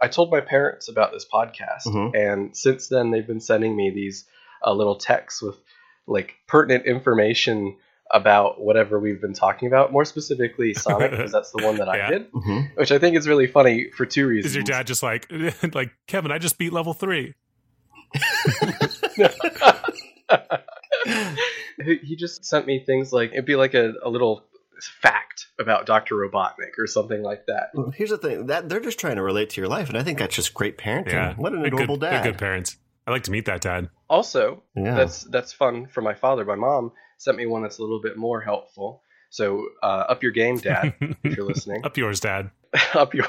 I told my parents about this podcast, mm-hmm. and since then they've been sending me these little texts with like pertinent information about whatever we've been talking about, more specifically Sonic, because that's the one that I did, mm-hmm. which I think is really funny for two reasons. Is your dad just like Kevin, I just beat level 3? He just sent me things like, it'd be like a little fact about Dr. Robotnik or something like that. Well, here's the thing, that they're just trying to relate to your life, and I think that's just great parenting. Yeah. What an adorable dad. They're good parents. I'd like to meet that dad. Also, that's fun for my father. My mom sent me one that's a little bit more helpful. So up your game, Dad, if you're listening. Up yours, Dad. Up yours.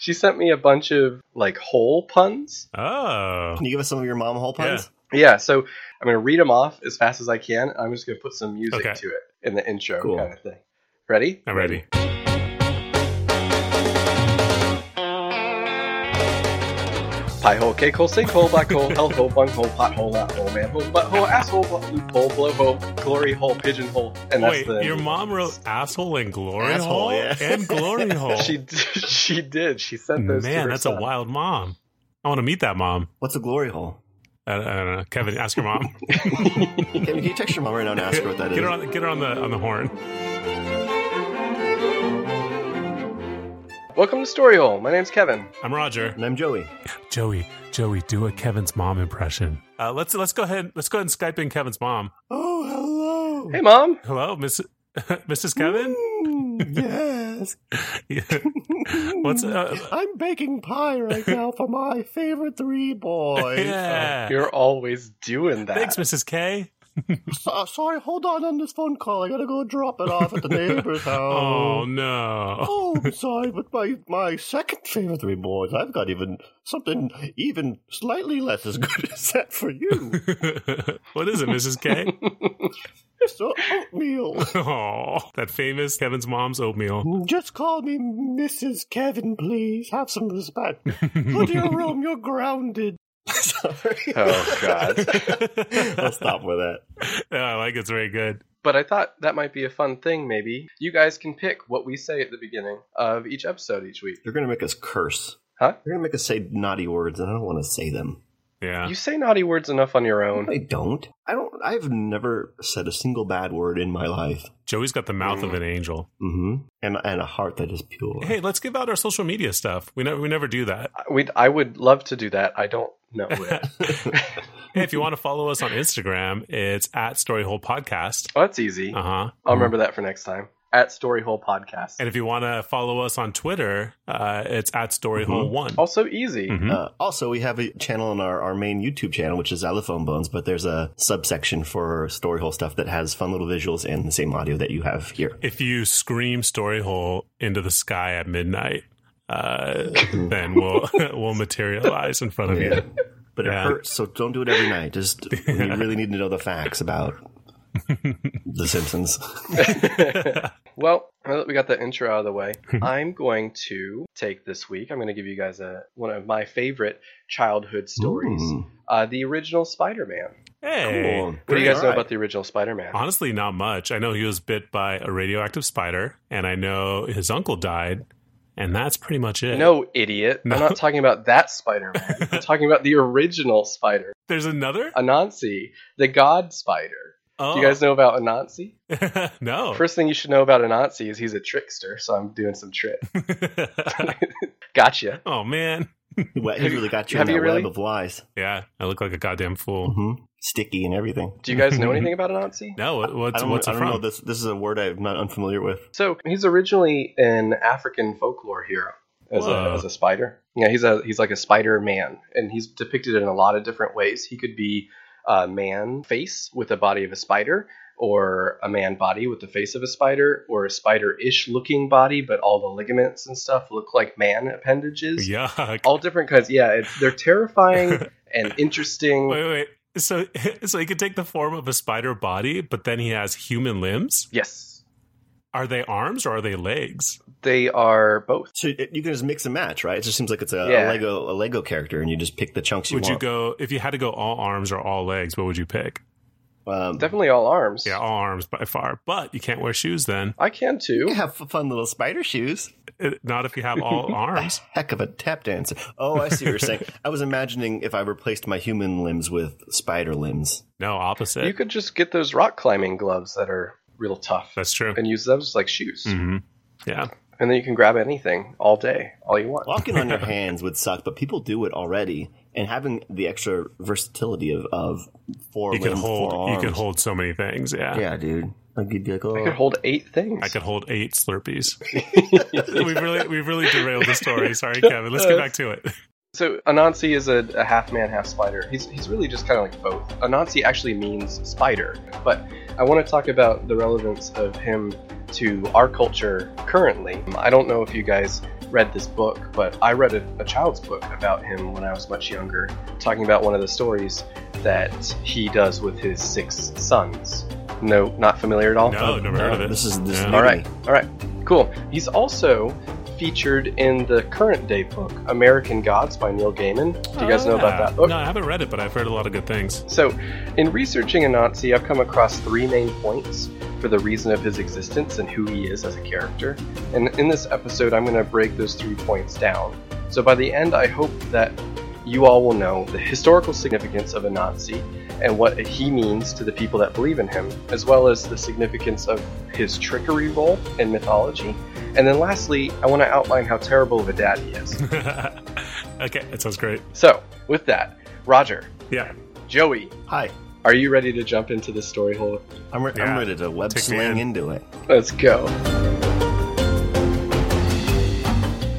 She sent me a bunch of like hole puns. Oh. Can you give us some of your mom hole puns? Yeah, so I'm going to read them off as fast as I can. I'm just going to put some music to it in the intro kind of thing. Ready? I'm ready. Pie hole, cake hole, sink hole, black hole, health hole, bung hole, pot hole, lap hole, man hole, butt hole, asshole, loop hole, blow hole, glory hole, pigeon hole, and that's the. Wait, your mom wrote asshole and glory hole and glory hole. She did. She sent those. Man, that's a wild mom. I want to meet that mom. What's a glory hole? I don't know. Kevin, ask your mom. Can you text your mom right now and ask her what that is? Get her on the horn. Welcome to Storyhole. My name's Kevin. I'm Roger. And I'm Joey. Joey, do a Kevin's mom impression. Let's go ahead. Let's go ahead and Skype in Kevin's mom. Oh, hello. Hey, Mom. Hello, Mrs. Kevin. Yes. What's up? I'm baking pie right now for my favorite three boys. Yeah. You're always doing that. Thanks, Mrs. K. Sorry, hold on this phone call. I gotta go drop it off at the neighbor's house. Oh, no. Oh, I'm sorry, but my second favorite three boys, I've got even something even slightly less as good as that for you. What is it, Mrs. K? It's oatmeal. Oh, that famous Kevin's mom's oatmeal. Just call me Mrs. Kevin, please. Have some respect. Go to your room, you're grounded. Sorry. Oh, God. I'll stop with that. No, I like it's very good. But I thought that might be a fun thing, maybe. You guys can pick what we say at the beginning of each episode each week. They're going to make us curse. Huh? They're going to make us say naughty words, and I don't want to say them. Yeah. You say naughty words enough on your own. I don't. I've never said a single bad word in my life. Joey's got the mouth of an angel. Mm-hmm. And a heart that is pure. Hey, let's give out our social media stuff. We never do that. I would love to do that. I don't know it. Hey, if you want to follow us on Instagram, it's @StoryholePodcast. Oh, that's easy. Uh-huh. I'll remember that for next time. @StoryholePodcast. And if you want to follow us on Twitter, it's @Storyhole1. Mm-hmm. Also easy. Mm-hmm. Also, we have a channel on our main YouTube channel, which is Elephone Bones, but there's a subsection for Storyhole stuff that has fun little visuals and the same audio that you have here. If you scream Storyhole into the sky at midnight, then we'll materialize in front of you. But it hurts, so don't do it every night. Just you really need to know the facts about The Simpsons. Well, now that we got the intro out of the way, I'm going to take this week. I'm going to give you guys one of my favorite childhood stories, the original Spider-Man. Hey, cool. What do you guys know about the original Spider-Man? Honestly, not much. I know he was bit by a radioactive spider, and I know his uncle died. And that's pretty much it. No, idiot. No. I'm not talking about that Spider-Man. I'm talking about the original spider. There's another? Anansi, the god spider. Oh. Do you guys know about Anansi? No. First thing you should know about Anansi is he's a trickster, so I'm doing some trick. Gotcha. Oh, man. Well, he really got you in that web of lies. Yeah, I look like a goddamn fool. Mm-hmm. Sticky and everything. Do you guys know anything about Anansi? No, I don't know. This is a word I'm not unfamiliar with. So he's originally an African folklore hero as a spider. Yeah, he's like a spider man, and he's depicted in a lot of different ways. He could be a man face with the body of a spider, or a man body with the face of a spider, or a spider-ish looking body, but all the ligaments and stuff look like man appendages. Yeah, all different kinds. Yeah, they're terrifying and interesting. Wait. So he could take the form of a spider body, but then he has human limbs? Yes. Are they arms or are they legs? They are both. So you can just mix and match, right? It just seems like it's a Lego character, and you just pick the chunks you want. Would you go, if you had to go all arms or all legs, what would you pick? Definitely all arms. Yeah, all arms by far. But you can't wear shoes then. I can too. You can have fun little spider shoes. Not if you have all arms. Heck of a tap dancer. Oh, I see what you're saying. I was imagining if I replaced my human limbs with spider limbs. No, opposite. You could just get those rock climbing gloves that are real tough. That's true. And use those like shoes. Mm-hmm. Yeah. And then you can grab anything all day, all you want. Walking on your hands would suck, but people do it already. And having the extra versatility of four limbs, four arms. You can hold so many things, yeah. Yeah, dude. I could hold 8 things. I could hold 8 Slurpees. We've really derailed the story. Sorry, Kevin. Let's get back to it. So Anansi is a half man, half spider. He's really just kind of like both. Anansi actually means spider, but I want to talk about the relevance of him to our culture currently. I don't know if you guys read this book, but I read a child's book about him when I was much younger, talking about one of the stories that he does with his 6 sons. No, not familiar at all? No, never heard of it. This is All right, cool. He's also featured in the current day book, American Gods by Neil Gaiman. Do you guys know about that book? No, I haven't read it, but I've heard a lot of good things. So, in researching Anansi, I've come across 3 main points for the reason of his existence and who he is as a character. And in this episode, I'm going to break those 3 points down. So by the end, I hope that you all will know the historical significance of Anansi and what he means to the people that believe in him, as well as the significance of his trickery role in mythology. And then lastly, I want to outline how terrible of a dad he is. Okay, that sounds great. So, with that, Roger. Yeah. Joey. Hi. Are you ready to jump into the story hole? I'm ready to web sling into it. Let's go.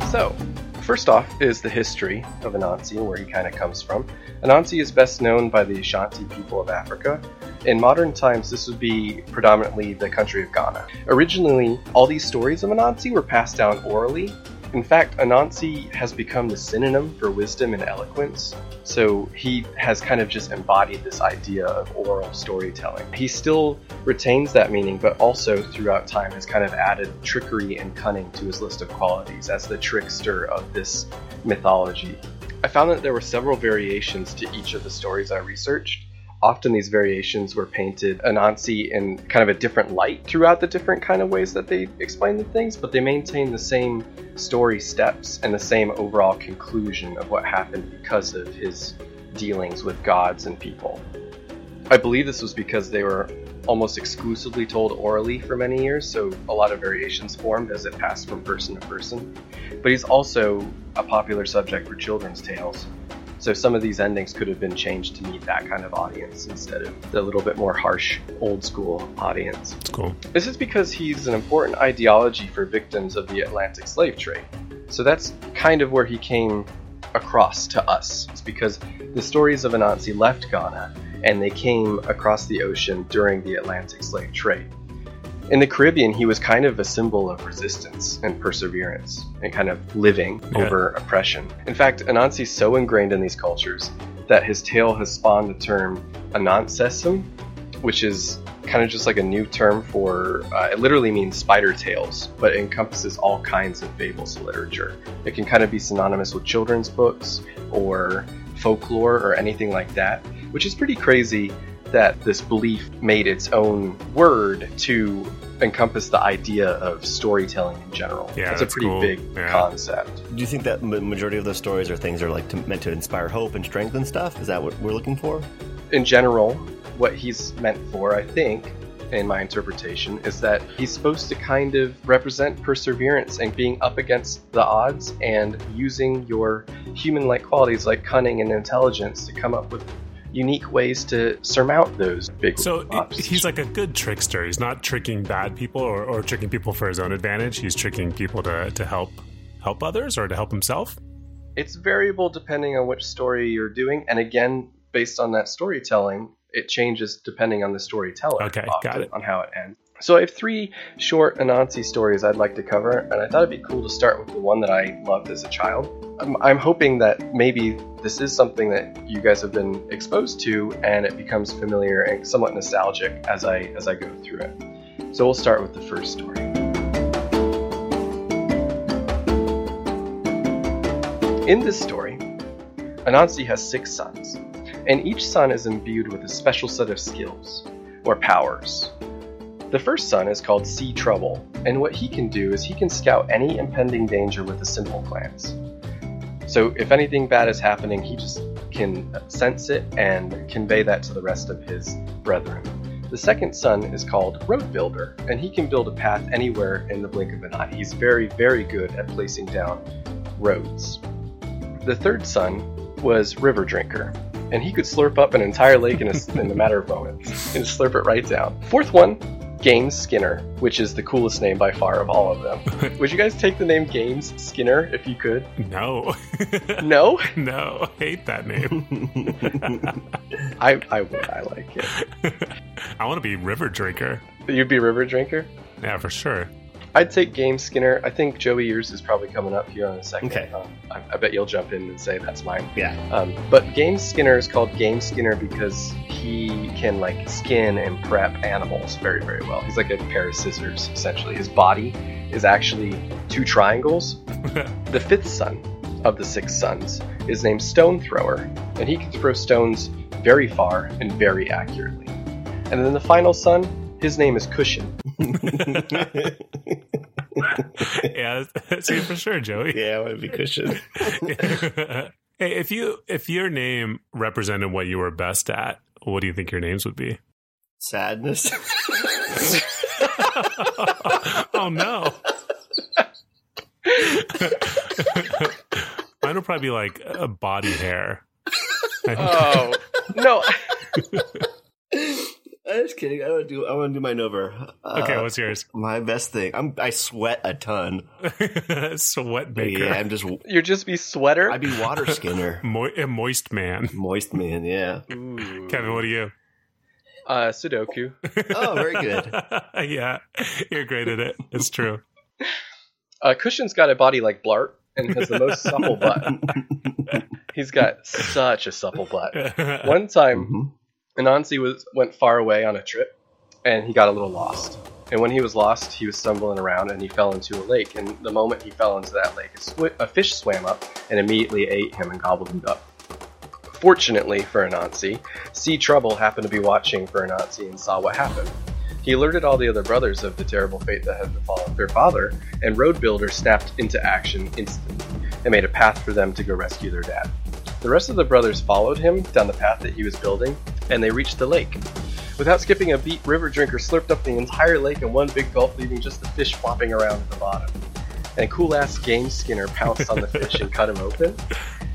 So, first off is the history of Anansi and where he kind of comes from. Anansi is best known by the Ashanti people of Africa. In modern times, this would be predominantly the country of Ghana. Originally, all these stories of Anansi were passed down orally. In fact, Anansi has become the synonym for wisdom and eloquence, so he has kind of just embodied this idea of oral storytelling. He still retains that meaning, but also throughout time has kind of added trickery and cunning to his list of qualities as the trickster of this mythology. I found that there were several variations to each of the stories I researched. Often these variations were painted Anansi in kind of a different light throughout the different kind of ways that they explain the things, but they maintain the same story steps and the same overall conclusion of what happened because of his dealings with gods and people. I believe this was because they were almost exclusively told orally for many years, so a lot of variations formed as it passed from person to person. But he's also a popular subject for children's tales. So some of these endings could have been changed to meet that kind of audience instead of the little bit more harsh, old-school audience. That's cool. This is because he's an important ideology for victims of the Atlantic slave trade. So that's kind of where he came across to us. It's because the stories of Anansi left Ghana, and they came across the ocean during the Atlantic slave trade. In the Caribbean, he was kind of a symbol of resistance and perseverance and kind of living over oppression. In fact, Anansi's so ingrained in these cultures that his tale has spawned the term Anansesim, which is kind of just like a new term for, it literally means spider tales, but encompasses all kinds of fables and literature. It can kind of be synonymous with children's books or folklore or anything like that, which is pretty crazy that this belief made its own word to encompass the idea of storytelling in general. Yeah, that's a pretty big concept. Do you think that the majority of those stories are things that are like meant to inspire hope and strength and stuff? Is that what we're looking for? In general, what he's meant for, I think, in my interpretation, is that he's supposed to kind of represent perseverance and being up against the odds and using your human-like qualities like cunning and intelligence to come up with unique ways to surmount those big obstacles. He's like a good trickster. He's not tricking bad people or tricking people for his own advantage. He's tricking people to help others or to help himself. It's variable depending on which story you're doing. And again, based on that storytelling, it changes depending on the storyteller. Okay, got it. On how it ends. So I have 3 short Anansi stories I'd like to cover, and I thought it'd be cool to start with the one that I loved as a child. I'm hoping that maybe this is something that you guys have been exposed to, and it becomes familiar and somewhat nostalgic as I go through it. So we'll start with the first story. In this story, Anansi has 6 sons, and each son is imbued with a special set of skills. or powers. The first son is called Sea Trouble, and what he can do is he can scout any impending danger with his simple glance. So if anything bad is happening, he just can sense it and convey that to the rest of his brethren. The second son is called Road Builder, and he can build a path anywhere in the blink of an eye. He's very, very good at placing down roads. The third son was River Drinker, and he could slurp up an entire lake in a matter of moments and slurp it right down. Fourth one, Games Skinner, which is the coolest name by far of all of them. Would you guys take the name Games Skinner if you could? No. No? No, I hate that name. I would. I like it. I want to be River Drinker. You'd be River Drinker? Yeah, for sure. I'd take Games Skinner. I think Joey Ears is probably coming up here in a second. Okay. I bet you'll jump in and say that's mine. Yeah. But Games Skinner is called Games Skinner because he can like skin and prep animals very, very well. He's like a pair of scissors, essentially. His body is actually two triangles. The fifth son of the six sons is named Stone Thrower, and he can throw stones very far and very accurately. And then the final son, his name is Cushion. Yeah, that's you for sure, Joey. Yeah, I want to be Cushion. Hey, if your name represented what you were best at, what do you think your names would be? Sadness. Oh, no. Mine would probably be like a body hair. Oh, no. I'm just kidding. I want to do mine over. Okay, what's yours? My best thing. I sweat a ton. Sweat maker. Yeah, you're just be sweater. I'd be water skinner. Moist man. Moist man. Yeah. Ooh. Kevin, what are you? Sudoku. Oh, very good. Yeah, you're great at it. It's true. Cushion's got a body like Blart and has the most supple butt. He's got such a supple butt. One time. Mm-hmm. Anansi went far away on a trip, and he got a little lost. And when he was lost, he was stumbling around, and he fell into a lake. And the moment he fell into that lake, a fish swam up and immediately ate him and gobbled him up. Fortunately for Anansi, Sea Trouble happened to be watching for Anansi and saw what happened. He alerted all the other brothers of the terrible fate that had befallen their father, and Road Builder snapped into action instantly and made a path for them to go rescue their dad. The rest of the brothers followed him down the path that he was building, and they reached the lake. Without skipping a beat, River Drinker slurped up the entire lake in one big gulp, leaving just the fish flopping around at the bottom. And cool-ass Game Skinner pounced on the fish and cut him open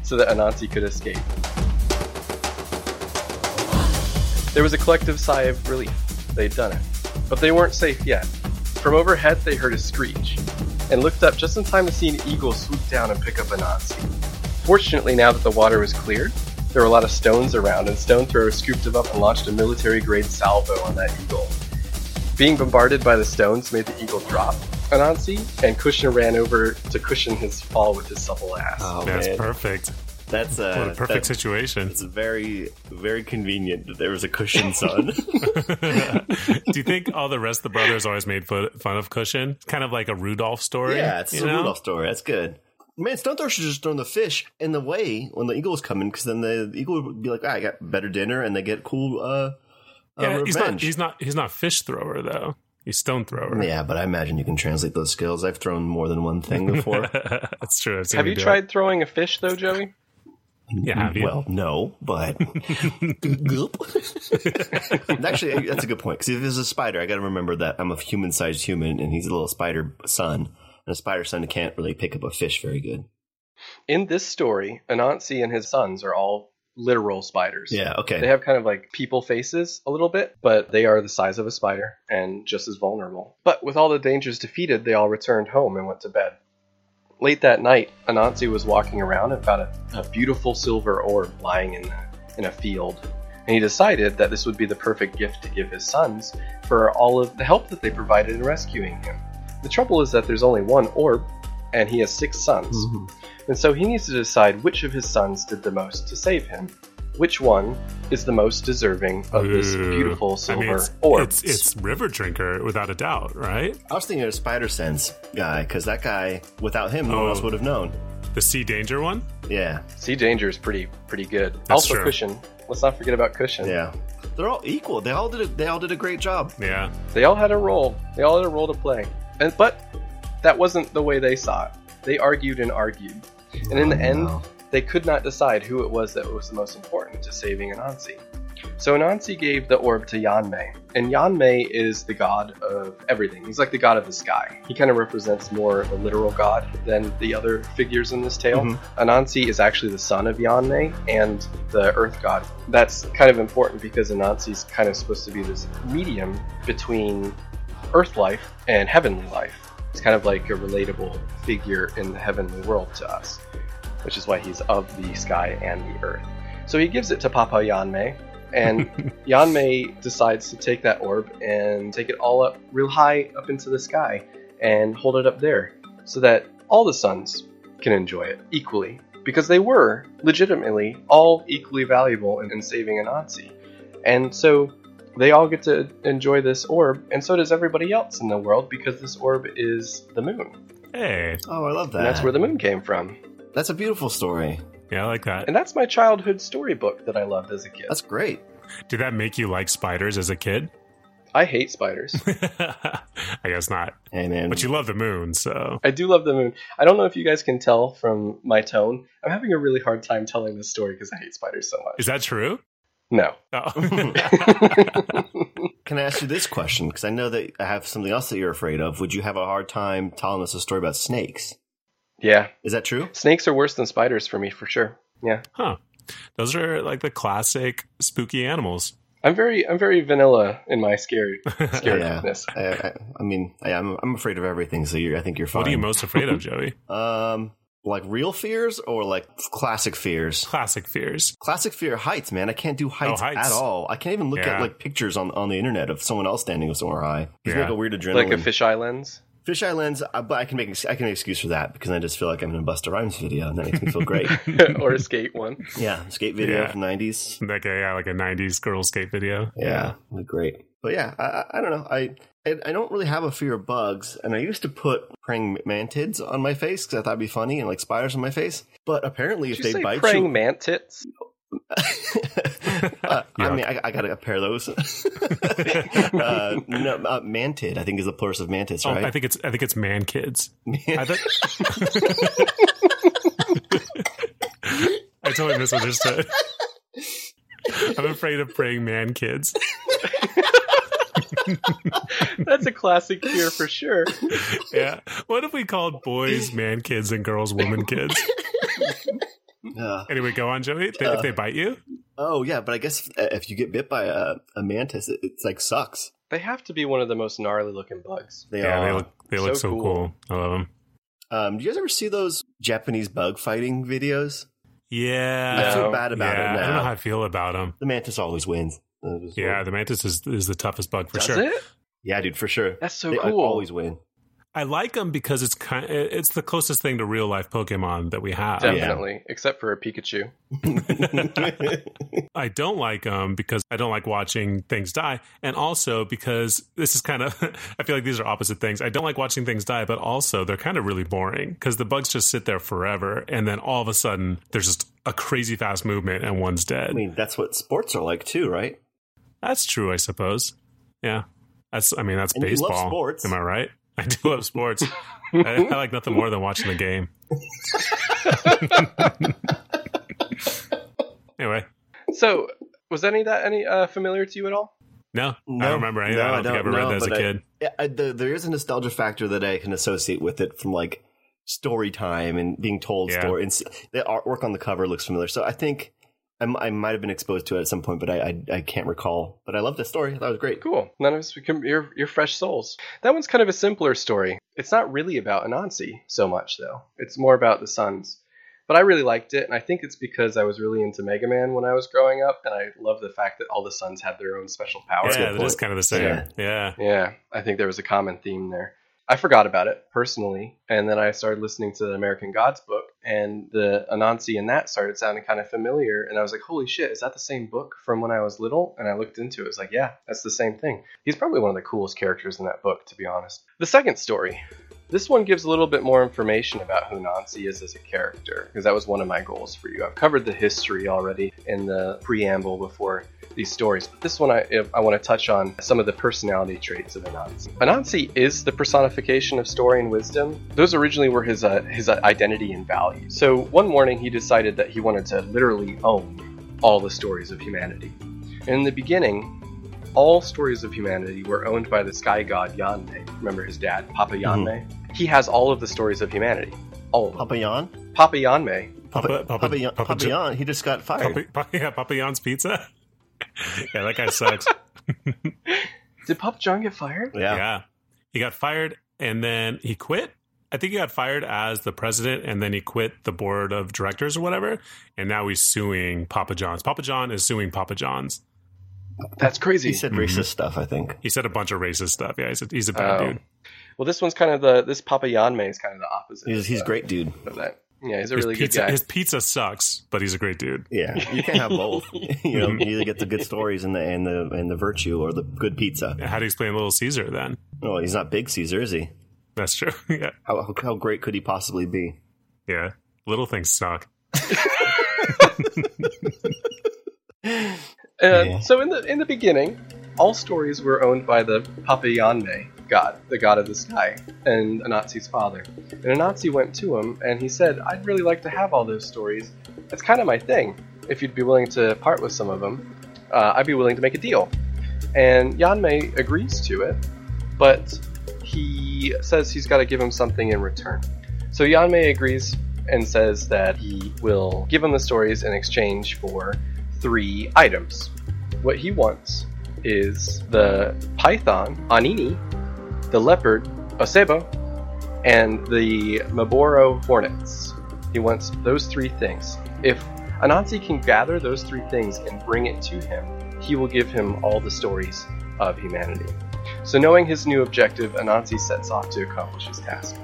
so that Anansi could escape. There was a collective sigh of relief. They'd done it. But they weren't safe yet. From overhead, they heard a screech, and looked up just in time to see an eagle swoop down and pick up Anansi. Fortunately, now that the water was cleared, there were a lot of stones around, and Stone Thrower scooped him up and launched a military-grade salvo on that eagle. Being bombarded by the stones made the eagle drop Anansi, and Cushion ran over to cushion his fall with his supple ass. Oh, that's man. Perfect. That's what a perfect situation. It's very, very convenient that there was a Cushion son. Do you think all the rest of the brothers always made fun of Cushion? Kind of like a Rudolph story. Yeah, it's Rudolph story. That's good. Man, Stone Thrower should just throw the fish in the way when the eagle was coming, because then the eagle would be like, I got better dinner, and they get cool revenge. He's not fish thrower, though. He's Stone Thrower. Yeah, but I imagine you can translate those skills. I've thrown more than one thing before. That's true. Have you tried throwing a fish, though, Joey? Yeah, have you? Well, no, but... Actually, that's a good point, because if it's a spider, I got to remember that I'm a human-sized human, and he's a little spider son. And a spider son can't really pick up a fish very good. In this story, Anansi and his sons are all literal spiders. Yeah, okay. They have kind of like people faces a little bit, but they are the size of a spider and just as vulnerable. But with all the dangers defeated, they all returned home and went to bed. Late that night, Anansi was walking around and found a beautiful silver orb lying in a field. And he decided that this would be the perfect gift to give his sons for all of the help that they provided in rescuing him. The trouble is that there's only one orb, and he has six sons. Mm-hmm. And so he needs to decide which of his sons did the most to save him. Which one is the most deserving of this beautiful silver orb? It's River Drinker, without a doubt, right? I was thinking of Spider Sense guy, because that guy, without him, no one else would have known. The Sea Danger one? Yeah. Sea Danger is pretty good. That's also true. Cushion. Let's not forget about Cushion. Yeah. They're all equal. They all did a great job. Yeah. They all had a role. They all had a role to play. But that wasn't the way they saw it. They argued and argued. And in the end, they could not decide who it was that was the most important to saving Anansi. So Anansi gave the orb to Nyame. And Nyame is the god of everything. He's like the god of the sky. He kind of represents more of a literal god than the other figures in this tale. Mm-hmm. Anansi is actually the son of Nyame and the earth god. That's kind of important because Anansi's kind of supposed to be this medium between earth life and heavenly life. It's kind of like a relatable figure in the heavenly world to us, which is why he's of the sky and the earth. So he gives it to Papa Nyame, and Nyame decides to take that orb and take it all up real high up into the sky and hold it up there so that all the sons can enjoy it equally, because they were legitimately all equally valuable in saving Anansi. And so they all get to enjoy this orb, and so does everybody else in the world, because this orb is the moon. Hey. Oh, I love that. And that's where the moon came from. That's a beautiful story. Yeah, I like that. And that's my childhood storybook that I loved as a kid. That's great. Did that make you like spiders as a kid? I hate spiders. I guess not. Hey, man. But you love the moon, so. I do love the moon. I don't know if you guys can tell from my tone. I'm having a really hard time telling this story because I hate spiders so much. Is that true? No. Oh. Can I ask you this question? Because I know that I have something else that you're afraid of. Would you have a hard time telling us a story about snakes? Yeah. Is that true? Snakes are worse than spiders for me, for sure. Yeah. Huh. Those are like the classic spooky animals. I'm very vanilla in my scaredness. Yeah. I'm afraid of everything, so I think you're fine. What are you most afraid of, Joey? Like real fears or like classic fears? Classic fears. Classic fear, heights, man. I can't do heights at all. I can't even look at like pictures on the internet of someone else standing somewhere high. It's like a weird adrenaline. Like a fisheye lens? Fisheye lens, but I can make an excuse for that because I just feel like I'm in a Busta Rhymes video, and that makes me feel great. Or a skate one. Yeah, skate video from the 90s. Like a 90s girl skate video. Yeah, yeah. Great. But yeah, I don't know. I don't really have a fear of bugs, and I used to put praying mantids on my face because I thought it'd be funny, and like spiders on my face. But apparently, if they bite you, praying mantids. I gotta pair those. Mantid, I think, is the plural of mantis, right? I think it's man kids. I totally misunderstood. I'm afraid of praying man kids. That's a classic fear for sure. Yeah. What if we called boys man kids and girls woman kids? Anyway, go on, Joey. If they bite you? Oh, yeah, but I guess if you get bit by a mantis, it's like sucks. They have to be one of the most gnarly-looking bugs. They are. They look so cool. I love them. Do you guys ever see those Japanese bug fighting videos? Yeah. I feel bad about it now. I don't know how I feel about them. The mantis always wins. The mantis is the toughest bug for sure. Does it? Yeah, dude, for sure. That's so cool. They always win. I like them because it's the closest thing to real life Pokemon that we have. Definitely, except for a Pikachu. I don't like them because I don't like watching things die. And also because this is kind of, I feel like these are opposite things. I don't like watching things die, but also they're kind of really boring because the bugs just sit there forever. And then all of a sudden there's just a crazy fast movement and one's dead. I mean, that's what sports are like too, right? That's true, I suppose. Yeah. That's and baseball. You love sports. Am I right? I do love sports. I like nothing more than watching the game. Anyway. So, was any familiar to you at all? No, I don't remember any. I don't think I ever read that as a kid. There is a nostalgia factor that I can associate with it from like story time and being told stories. The artwork on the cover looks familiar. So I think I might have been exposed to it at some point, but I can't recall. But I love this story. That was great. Cool. None of us become your fresh souls. That one's kind of a simpler story. It's not really about Anansi so much, though. It's more about the sons. But I really liked it, and I think it's because I was really into Mega Man when I was growing up, and I love the fact that all the sons had their own special powers. Yeah, that is kind of the same. Yeah. Yeah, I think there was a common theme there. I forgot about it, personally, and then I started listening to the American Gods book, and the Anansi in that started sounding kind of familiar, and I was like, holy shit, is that the same book from when I was little? And I looked into it, it was like, yeah, that's the same thing. He's probably one of the coolest characters in that book, to be honest. The second story This one gives a little bit more information about who Anansi is as a character, because that was one of my goals for you. I've covered the history already in the preamble before these stories, but this one I want to touch on some of the personality traits of Anansi. Anansi is the personification of story and wisdom. Those originally were his identity and value. So one morning he decided that he wanted to literally own all the stories of humanity. In the beginning, all stories of humanity were owned by the sky god Yanme. Remember his dad, Papa Yanme? Mm-hmm. He has all of the stories of humanity. All of them. Papa Yan? Papa Yanme. Papa Yan. He just got fired. Papa Yan's pizza? Yeah, that guy sucks. Did Papa John get fired? Yeah. He got fired and then he quit. I think he got fired as the president and then he quit the board of directors or whatever. And now he's suing Papa John's. Papa John is suing Papa John's. That's crazy. He said racist stuff, I think. He said a bunch of racist stuff. Yeah, he's a bad dude. Well, this one's kind of this Papa Yanme is kind of the opposite. He's great dude. That. Yeah, he's a really good guy. His pizza sucks, but he's a great dude. Yeah, you can't have both. You know, you either get the good stories and the virtue or the good pizza. How do you explain Little Caesar then? Well, he's not Big Caesar, is he? That's true. Yeah. How great could he possibly be? Yeah, little things suck. So in the beginning, all stories were owned by the Papa Yanme god, the god of the sky, and Anansi's father. And Anansi went to him, and he said, I'd really like to have all those stories. That's kind of my thing. If you'd be willing to part with some of them, I'd be willing to make a deal. And Yanme agrees to it, but he says he's got to give him something in return. So Yanme agrees and says that he will give him the stories in exchange for 3 items. What he wants is the python, Onini, the leopard, Osebo, and the Mmoboro hornets. He wants those 3 things. If Anansi can gather those 3 things and bring it to him, he will give him all the stories of humanity. So knowing his new objective, Anansi sets off to accomplish his task.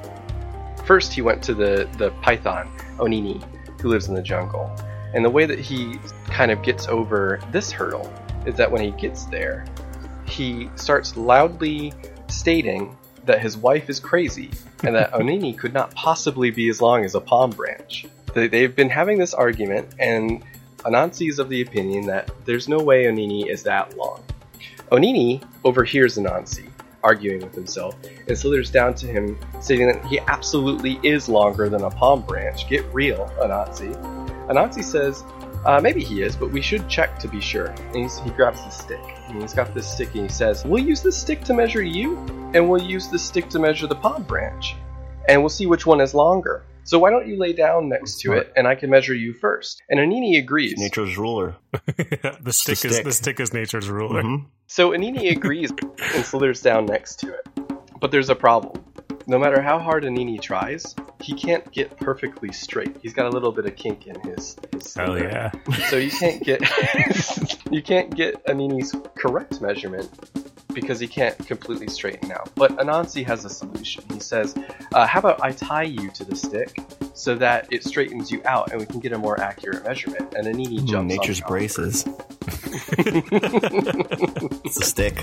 First, he went to the python, Onini, who lives in the jungle. And the way that he kind of gets over this hurdle is that when he gets there, he starts loudly stating that his wife is crazy and that Onini could not possibly be as long as a palm branch. They've been having this argument, and Anansi is of the opinion that there's no way Onini is that long. Onini overhears Anansi arguing with himself and slithers down to him, stating that he absolutely is longer than a palm branch. Get real, Anansi. Anansi says, maybe he is, but we should check to be sure. And he grabs the stick. And he's got this stick and he says, we'll use this stick to measure you, and we'll use this stick to measure the palm branch. And we'll see which one is longer. So why don't you lay down next to it, and I can measure you first. And Onini agrees. It's nature's ruler. The stick is nature's ruler. Mm-hmm. So Onini agrees and slithers down next to it. But there's a problem. No matter how hard Onini tries, he can't get perfectly straight. He's got a little bit of kink in his sleeper. Hell yeah. So you can't get Onini's correct measurement because he can't completely straighten out. But Anansi has a solution. He says, how about I tie you to the stick so that it straightens you out and we can get a more accurate measurement. And Onini jumps nature's on braces. It's a stick.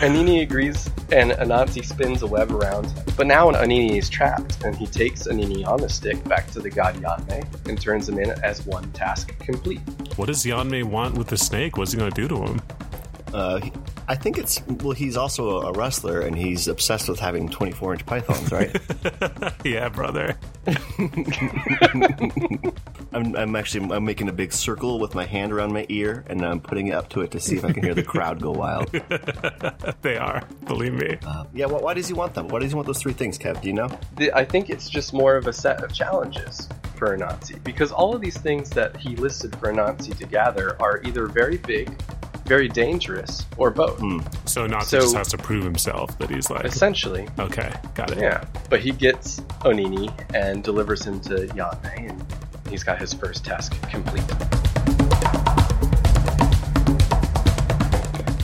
Onini agrees, and Anansi spins a web around him. But now Onini is trapped, and he takes Onini on the stick back to the god Yanme and turns him in as one task complete. What does Yanme want with the snake? What's he going to do to him? I think he's also a wrestler, and he's obsessed with having 24-inch pythons, right? Yeah, brother. I'm making a big circle with my hand around my ear, and I'm putting it up to it to see if I can hear the crowd go wild. They are, believe me. Why does he want them? Why does he want those 3 things, Kev? Do you know? I think it's just more of a set of challenges for Anansi, because all of these things that he listed for Anansi to gather are either very big, very dangerous, or both. So Anansi just has to prove himself that he's like... Essentially. Okay, got it. Yeah, but he gets Onini and delivers him to Yanme, and he's got his first task complete.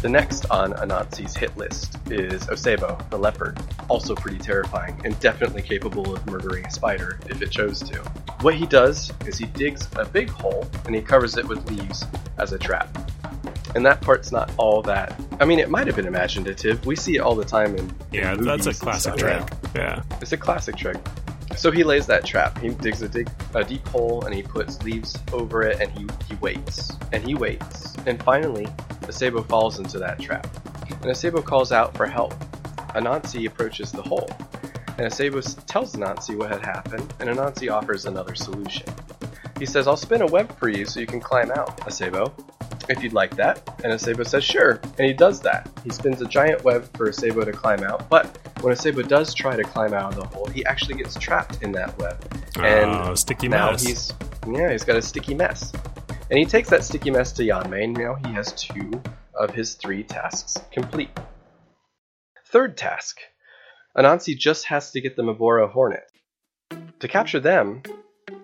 The next on Anansi's hit list is Osebo, the leopard, also pretty terrifying and definitely capable of murdering a spider if it chose to. What he does is he digs a big hole and he covers it with leaves as a trap. And that part's not all that. I mean, it might have been imaginative. We see it all the time in movies. That's a classic trick. Yeah, it's a classic trick. So he lays that trap. He digs a deep hole, and he puts leaves over it, and he waits. And he waits. And finally, Osebo falls into that trap. And Osebo calls out for help. Anansi approaches the hole. And Osebo tells Anansi what had happened, and Anansi offers another solution. He says, "I'll spin a web for you so you can climb out, Osebo, if you'd like that." And Osebo says, "Sure." And he does that. He spins a giant web for Osebo to climb out, but when Osebo does try to climb out of the hole, he actually gets trapped in that web. And sticky now mess. He's got a sticky mess. And he takes that sticky mess to Yanmei, and now he has 2 of his 3 tasks complete. Third task. Anansi just has to get the Mmoboro hornet. To capture them,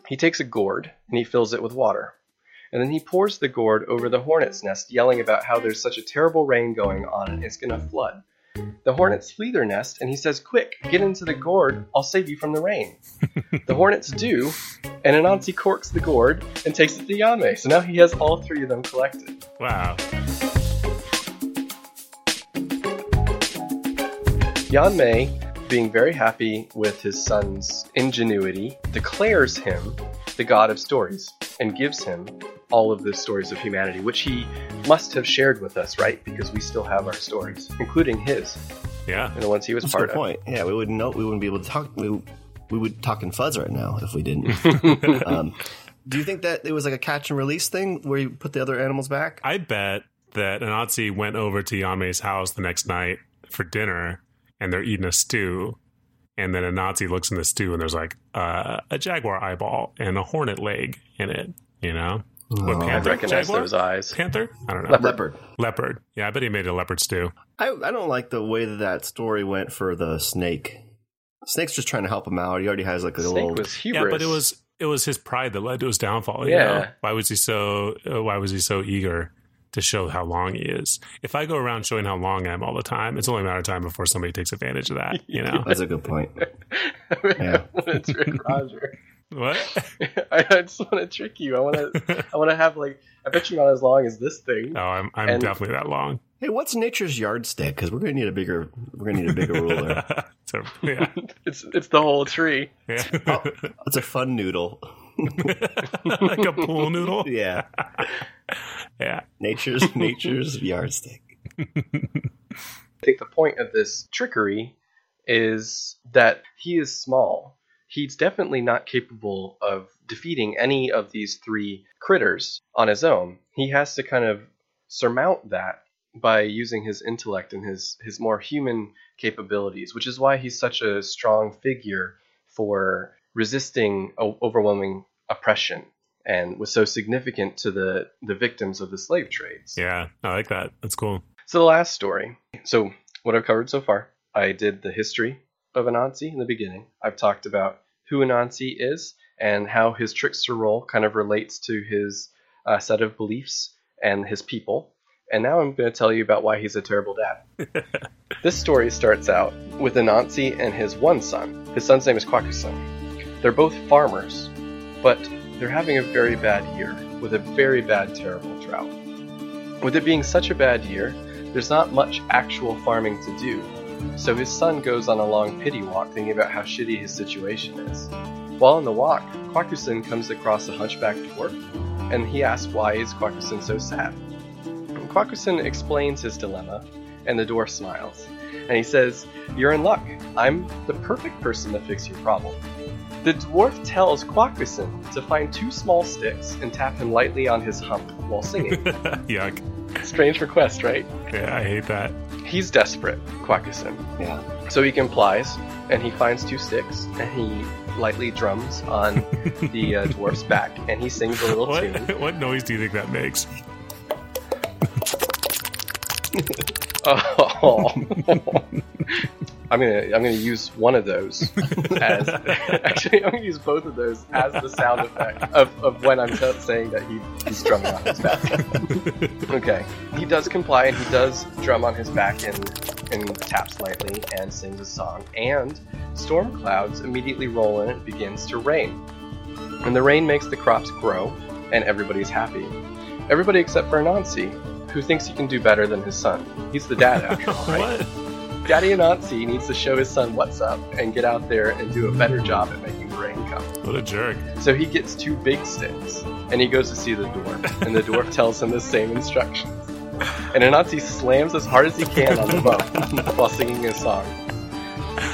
he takes a gourd and he fills it with water. And then he pours the gourd over the hornet's nest, yelling about how there's such a terrible rain going on and it's going to flood. The hornets flee their nest, and he says, "Quick, get into the gourd, I'll save you from the rain." The hornets do, and Anansi corks the gourd and takes it to Yame. So now he has all 3 of them collected. Wow. Yanmei, being very happy with his son's ingenuity, declares him the god of stories and gives him all of the stories of humanity, which he must have shared with us, right? Because we still have our stories, including his. Yeah. And the ones he was That's part a good of. Point. Yeah, we wouldn't be able to talk. We would talk in fuzz right now if we didn't. Do you think that it was like a catch and release thing where you put the other animals back? I bet that Anansi went over to Yame's house the next night for dinner, and they're eating a stew, and then Anansi looks in the stew, and there's like a jaguar eyeball and a hornet leg in it, you know? What, panther? I recognize jaguar? Those eyes. Panther? I don't know. Leopard. Yeah, I bet he made a leopard stew. I don't like the way that story went for the snake. Snake's just trying to help him out. He already has like a little... Snake was hubris. Yeah, but it was his pride that led to his downfall, you know? Why was he so eager to show how long he is? If I go around showing how long I am all the time, it's only a matter of time before somebody takes advantage of that, you know? That's a good point. Yeah. It's Rick Roger. What? I just want to trick you. I want to have like, I bet you're not as long as this thing. No, I'm definitely that long. Hey, what's nature's yardstick? Because we're gonna need a bigger ruler. So, yeah. It's the whole tree. Yeah. Oh, it's a fun noodle. Like a pool noodle. Yeah. Yeah. Nature's yardstick. I think the point of this trickery is that he is small. He's definitely not capable of defeating any of these 3 critters on his own. He has to kind of surmount that by using his intellect and his more human capabilities, which is why he's such a strong figure for resisting overwhelming oppression and was so significant to the victims of the slave trades. Yeah, I like that. That's cool. So the last story. So what I've covered so far, I did the history of Anansi in the beginning. I've talked about who Anansi is and how his trickster role kind of relates to his set of beliefs and his people. And now I'm going to tell you about why he's a terrible dad. This story starts out with Anansi and his one son. His son's name is Kwakusin. They're both farmers, but they're having a very bad year with a very bad, terrible drought. With it being such a bad year, there's not much actual farming to do. So his son goes on a long pity walk, thinking about how shitty his situation is. While on the walk, Kwakusin comes across a hunchback dwarf, and he asks, why is Kwakusin so sad? And Kwakusin explains his dilemma, and the dwarf smiles. And he says, "You're in luck. I'm the perfect person to fix your problem." The dwarf tells Kwakusin to find 2 small sticks and tap him lightly on his hump while singing. Yuck. Strange request, right? Yeah, I hate that. He's desperate, Kwakusin. Yeah. So he complies, and he finds 2 sticks, and he lightly drums on the dwarf's back, and he sings a little tune. What noise do you think that makes? Oh. I'm gonna use one of those as actually I'm gonna use both of those as the sound effect of when I'm saying that he's drumming on his back. Okay, he does comply and he does drum on his back and taps lightly and sings a song. And storm clouds immediately roll in and it begins to rain. And the rain makes the crops grow and everybody's happy. Everybody except for Anansi, who thinks he can do better than his son. He's the dad, after all, right? What? Daddy Anansi needs to show his son what's up and get out there and do a better job at making rain come. What a jerk. So he gets two big sticks, and he goes to see the dwarf, and the dwarf tells him the same instructions. And Anansi slams as hard as he can on the boat while singing his song.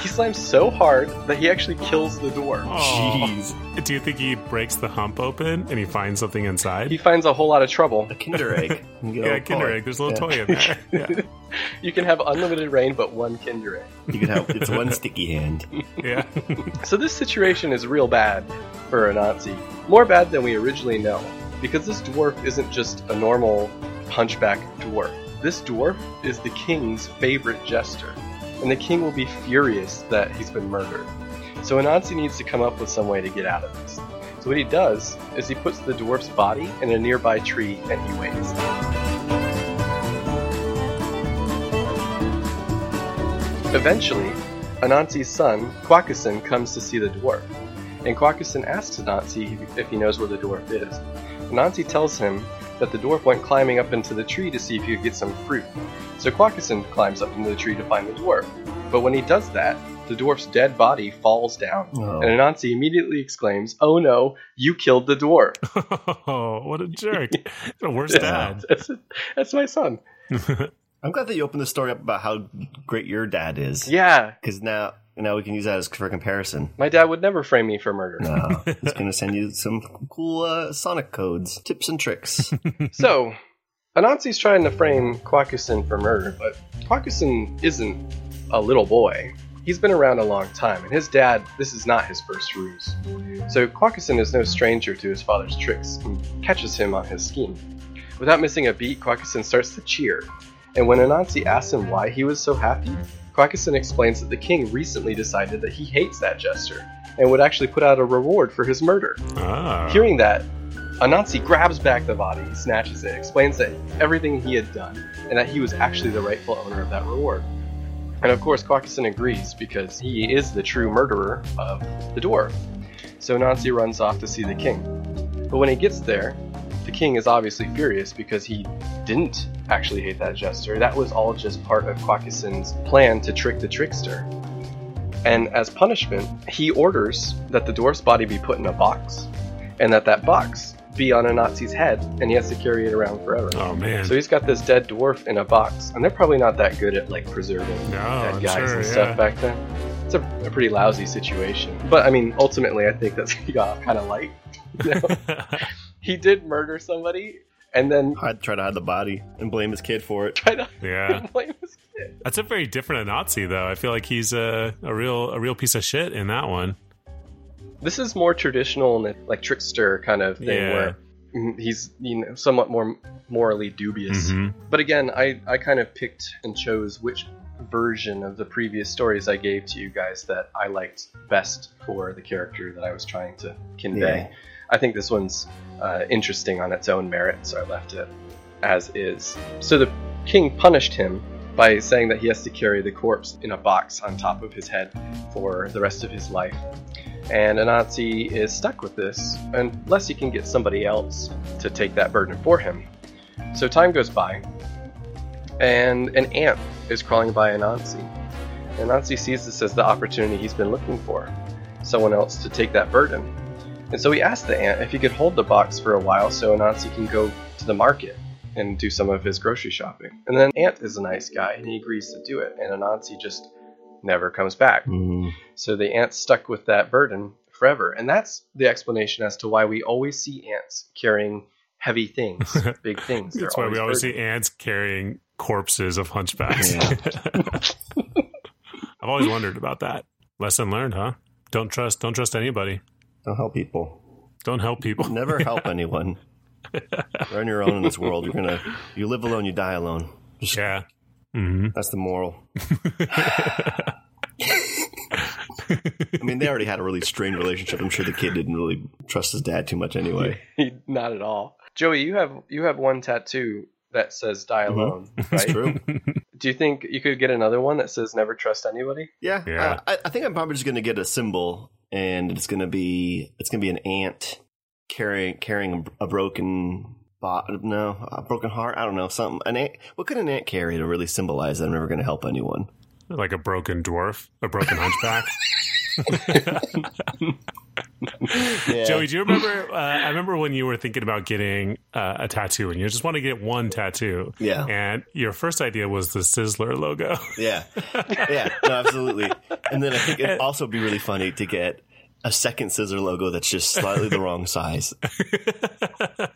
He slams so hard that he actually kills the dwarf. Jeez. Do you think he breaks the hump open and he finds something inside? He finds a whole lot of trouble. A Kinder Egg. Yeah, a Kinder Egg. There's a little toy in there. Yeah. You can have unlimited rain, but one Kinder Egg. You can have it's one sticky hand. Yeah. So this situation is real bad for Anansi. More bad than we originally know. Because this dwarf isn't just a normal hunchback dwarf. This dwarf is the king's favorite jester. And the king will be furious that he's been murdered. So Anansi needs to come up with some way to get out of this. So what he does is he puts the dwarf's body in a nearby tree and he waits. Eventually, Anansi's son, Kwakusin, comes to see the dwarf. And Kwakusin asks Anansi if he knows where the dwarf is. Anansi tells him that the dwarf went climbing up into the tree to see if he could get some fruit. So Kwakusin climbs up into the tree to find the dwarf. But when he does that, the dwarf's dead body falls down. Oh. And Anansi immediately exclaims, "Oh no, you killed the dwarf." Oh, what a jerk. The worst dad. That's my son. I'm glad that you opened the story up about how great your dad is. Yeah. Because now we can use that as for comparison. My dad would never frame me for murder. No, he's going to send you some cool Sonic codes, tips and tricks. So, Anansi's trying to frame Kwakusin for murder, but Kwakusin isn't a little boy. He's been around a long time, and his dad, this is not his first ruse. So Kwakusin is no stranger to his father's tricks and catches him on his scheme. Without missing a beat, Kwakusin starts to cheer. And when Anansi asks him why he was so happy, Kwakusin explains that the king recently decided that he hates that jester and would actually put out a reward for his murder. Ah. Hearing that, Anansi grabs back the body, snatches it, explains that everything he had done and that he was actually the rightful owner of that reward. And of course, Kwakusin agrees because he is the true murderer of the dwarf. So Anansi runs off to see the king. But when he gets there, the king is obviously furious because he didn't actually hate that jester. That was all just part of Kwakusin's plan to trick the trickster. And as punishment, he orders that the dwarf's body be put in a box and that box be on Anansi's head and he has to carry it around forever. Oh, man. So he's got this dead dwarf in a box, and they're probably not that good at preserving dead guys and stuff back then. It's a pretty lousy situation. But ultimately I think that's he got kind of light. You know? He did murder somebody, and then I'd try to hide the body and blame his kid for it. Blame his kid. That's a very different Anansi, though. I feel like he's a real piece of shit in that one. This is more traditional, trickster kind of thing, where he's somewhat more morally dubious. Mm-hmm. But again, I kind of picked and chose which version of the previous stories I gave to you guys that I liked best for the character that I was trying to convey. Yeah. I think this one's interesting on its own merit, so I left it as is. So the king punished him by saying that he has to carry the corpse in a box on top of his head for the rest of his life. And Anansi is stuck with this, unless he can get somebody else to take that burden for him. So time goes by, and an ant is crawling by Anansi. Anansi sees this as the opportunity he's been looking for, someone else to take that burden. And so he asked the ant if he could hold the box for a while so Anansi can go to the market and do some of his grocery shopping. And then Ant is a nice guy, and he agrees to do it, and Anansi just never comes back. Mm. So the ant's stuck with that burden forever. And that's the explanation as to why we always see ants carrying heavy things, big things. That's why we always see ants carrying corpses of hunchbacks. Yeah. I've always wondered about that. Lesson learned, huh? Don't trust anybody. Don't help people. Never help anyone. You're on your own in this world. You live alone, you die alone. Mm-hmm. That's the moral. They already had a really strained relationship. I'm sure the kid didn't really trust his dad too much anyway. Not at all. Joey, you have one tattoo that says "die alone." Mm-hmm. Right? That's true. Do you think you could get another one that says "never trust anybody"? Yeah. I think I'm probably just going to get a symbol. And it's gonna be an ant carrying a broken a broken heart. I don't know, something. An ant. What could an ant carry to really symbolize that I'm never going to help anyone? Like a broken dwarf, a broken hunchback. Yeah. Joey, do you remember? I remember when you were thinking about getting a tattoo, and you just want to get one tattoo. Yeah. And your first idea was the Sizzler logo. Yeah. Yeah. No, absolutely. And then I think it'd also be really funny to get a second Sizzler logo that's just slightly the wrong size.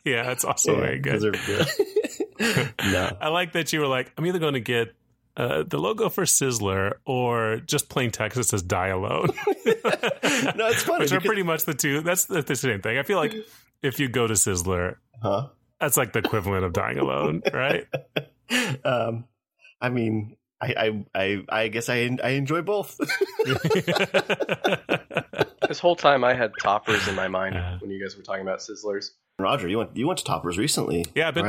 Yeah, that's also very good. No. I like that you were like, I'm either going to get the logo for Sizzler or just plain text that says die alone. No, it's funny. Which are pretty much the two. That's the same thing. I feel like if you go to Sizzler, that's like the equivalent of dying alone, right? I mean, I guess I enjoy both. This whole time I had toppers in my mind when you guys were talking about Sizzlers. Roger, you went to Toppers recently. Yeah, I've been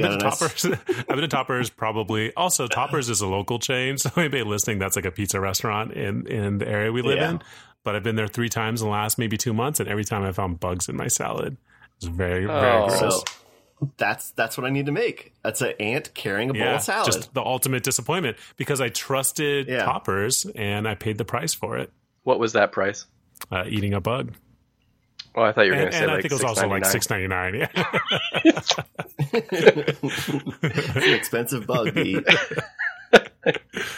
to Toppers. I've been to Toppers probably. Also, Toppers is a local chain, so anybody listening, that's like a pizza restaurant in the area we live in. But I've been there 3 times in the last maybe 2 months, and every time I found bugs in my salad. It's very, very gross. So that's what I need to make. That's an ant carrying a bowl of salad. Just the ultimate disappointment because I trusted Toppers and I paid the price for it. What was that price? Eating a bug. Well, I thought you were going to say like $6.99. I think it was also like $6.99. It's an expensive bug to eat.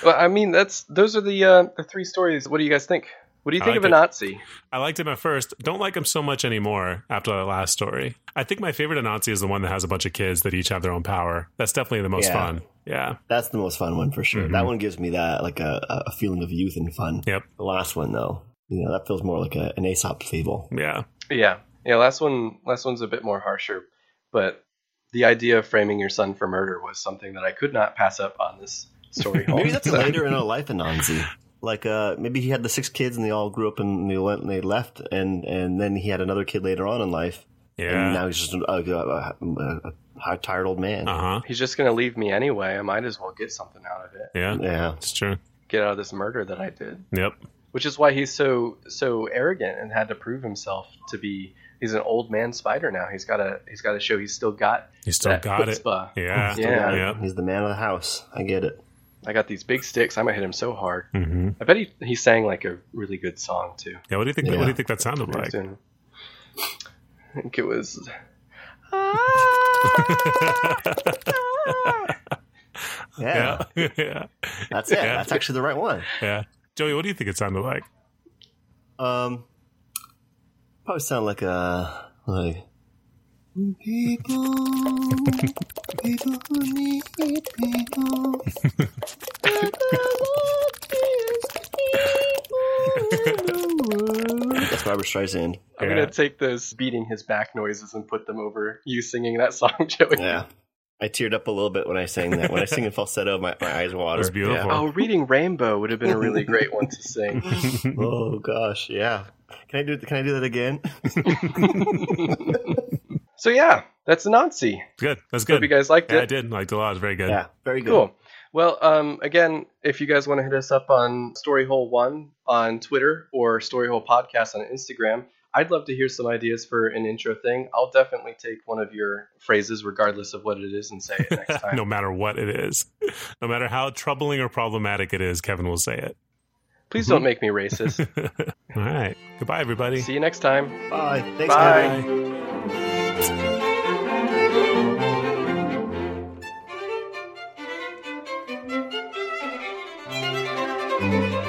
Well, I mean, those are the 3 stories. What do you guys think? What do you think of Anansi? I liked him at first. Don't like him so much anymore after that last story. I think my favorite Anansi is the one that has a bunch of kids that each have their own power. That's definitely the most fun. Yeah, that's the most fun one for sure. Mm-hmm. That one gives me that like a feeling of youth and fun. Yep. The last one though, you know, that feels more like an Aesop fable. Yeah. Yeah. Yeah. Last one's a bit more harsher, but the idea of framing your son for murder was something that I could not pass up on this story. Maybe that's a later in our life Anansi. Like, maybe he had the 6 kids and they all grew up and they went and they left, and then he had another kid later on in life. Yeah. And now he's just a tired old man. Uh-huh. He's just going to leave me anyway. I might as well get something out of it. Yeah. Yeah. It's true. Get out of this murder that I did. Yep. Which is why he's so arrogant and had to prove himself to be. He's an old man spider now. He's got to show he's still got it. Yeah, yeah. He's the man of the house. I get it. I got these big sticks. I might hit him so hard. Mm-hmm. I bet he sang like a really good song too. Yeah. What do you think? Yeah. What do you think that sounded like? I think it was. Yeah. Yeah. That's it. Yeah. That's actually the right one. Yeah. Joey, what do you think it sounded like? Probably sound like a people who need people. That's Barbra Streisand. I'm gonna take those beating his back noises and put them over you singing that song, Joey. Yeah. I teared up a little bit when I sang that. When I sing in falsetto, my eyes water. It was beautiful. Yeah. Oh, reading Rainbow would have been a really great one to sing. Oh gosh, yeah. Can I do that again? So yeah, that's Anansi. Good. That's good. Hope you guys liked it. Yeah, I did. Liked it a lot. It was very good. Yeah, very good. Cool. Well, again, if you guys want to hit us up on Storyhole1 on Twitter or Storyhole Podcast on Instagram, I'd love to hear some ideas for an intro thing. I'll definitely take one of your phrases, regardless of what it is, and say it next time. No matter what it is. No matter how troubling or problematic it is, Kevin will say it. Please don't make me racist. All right. Goodbye, everybody. See you next time. Bye. Thanks, Bye. Kevin. Bye.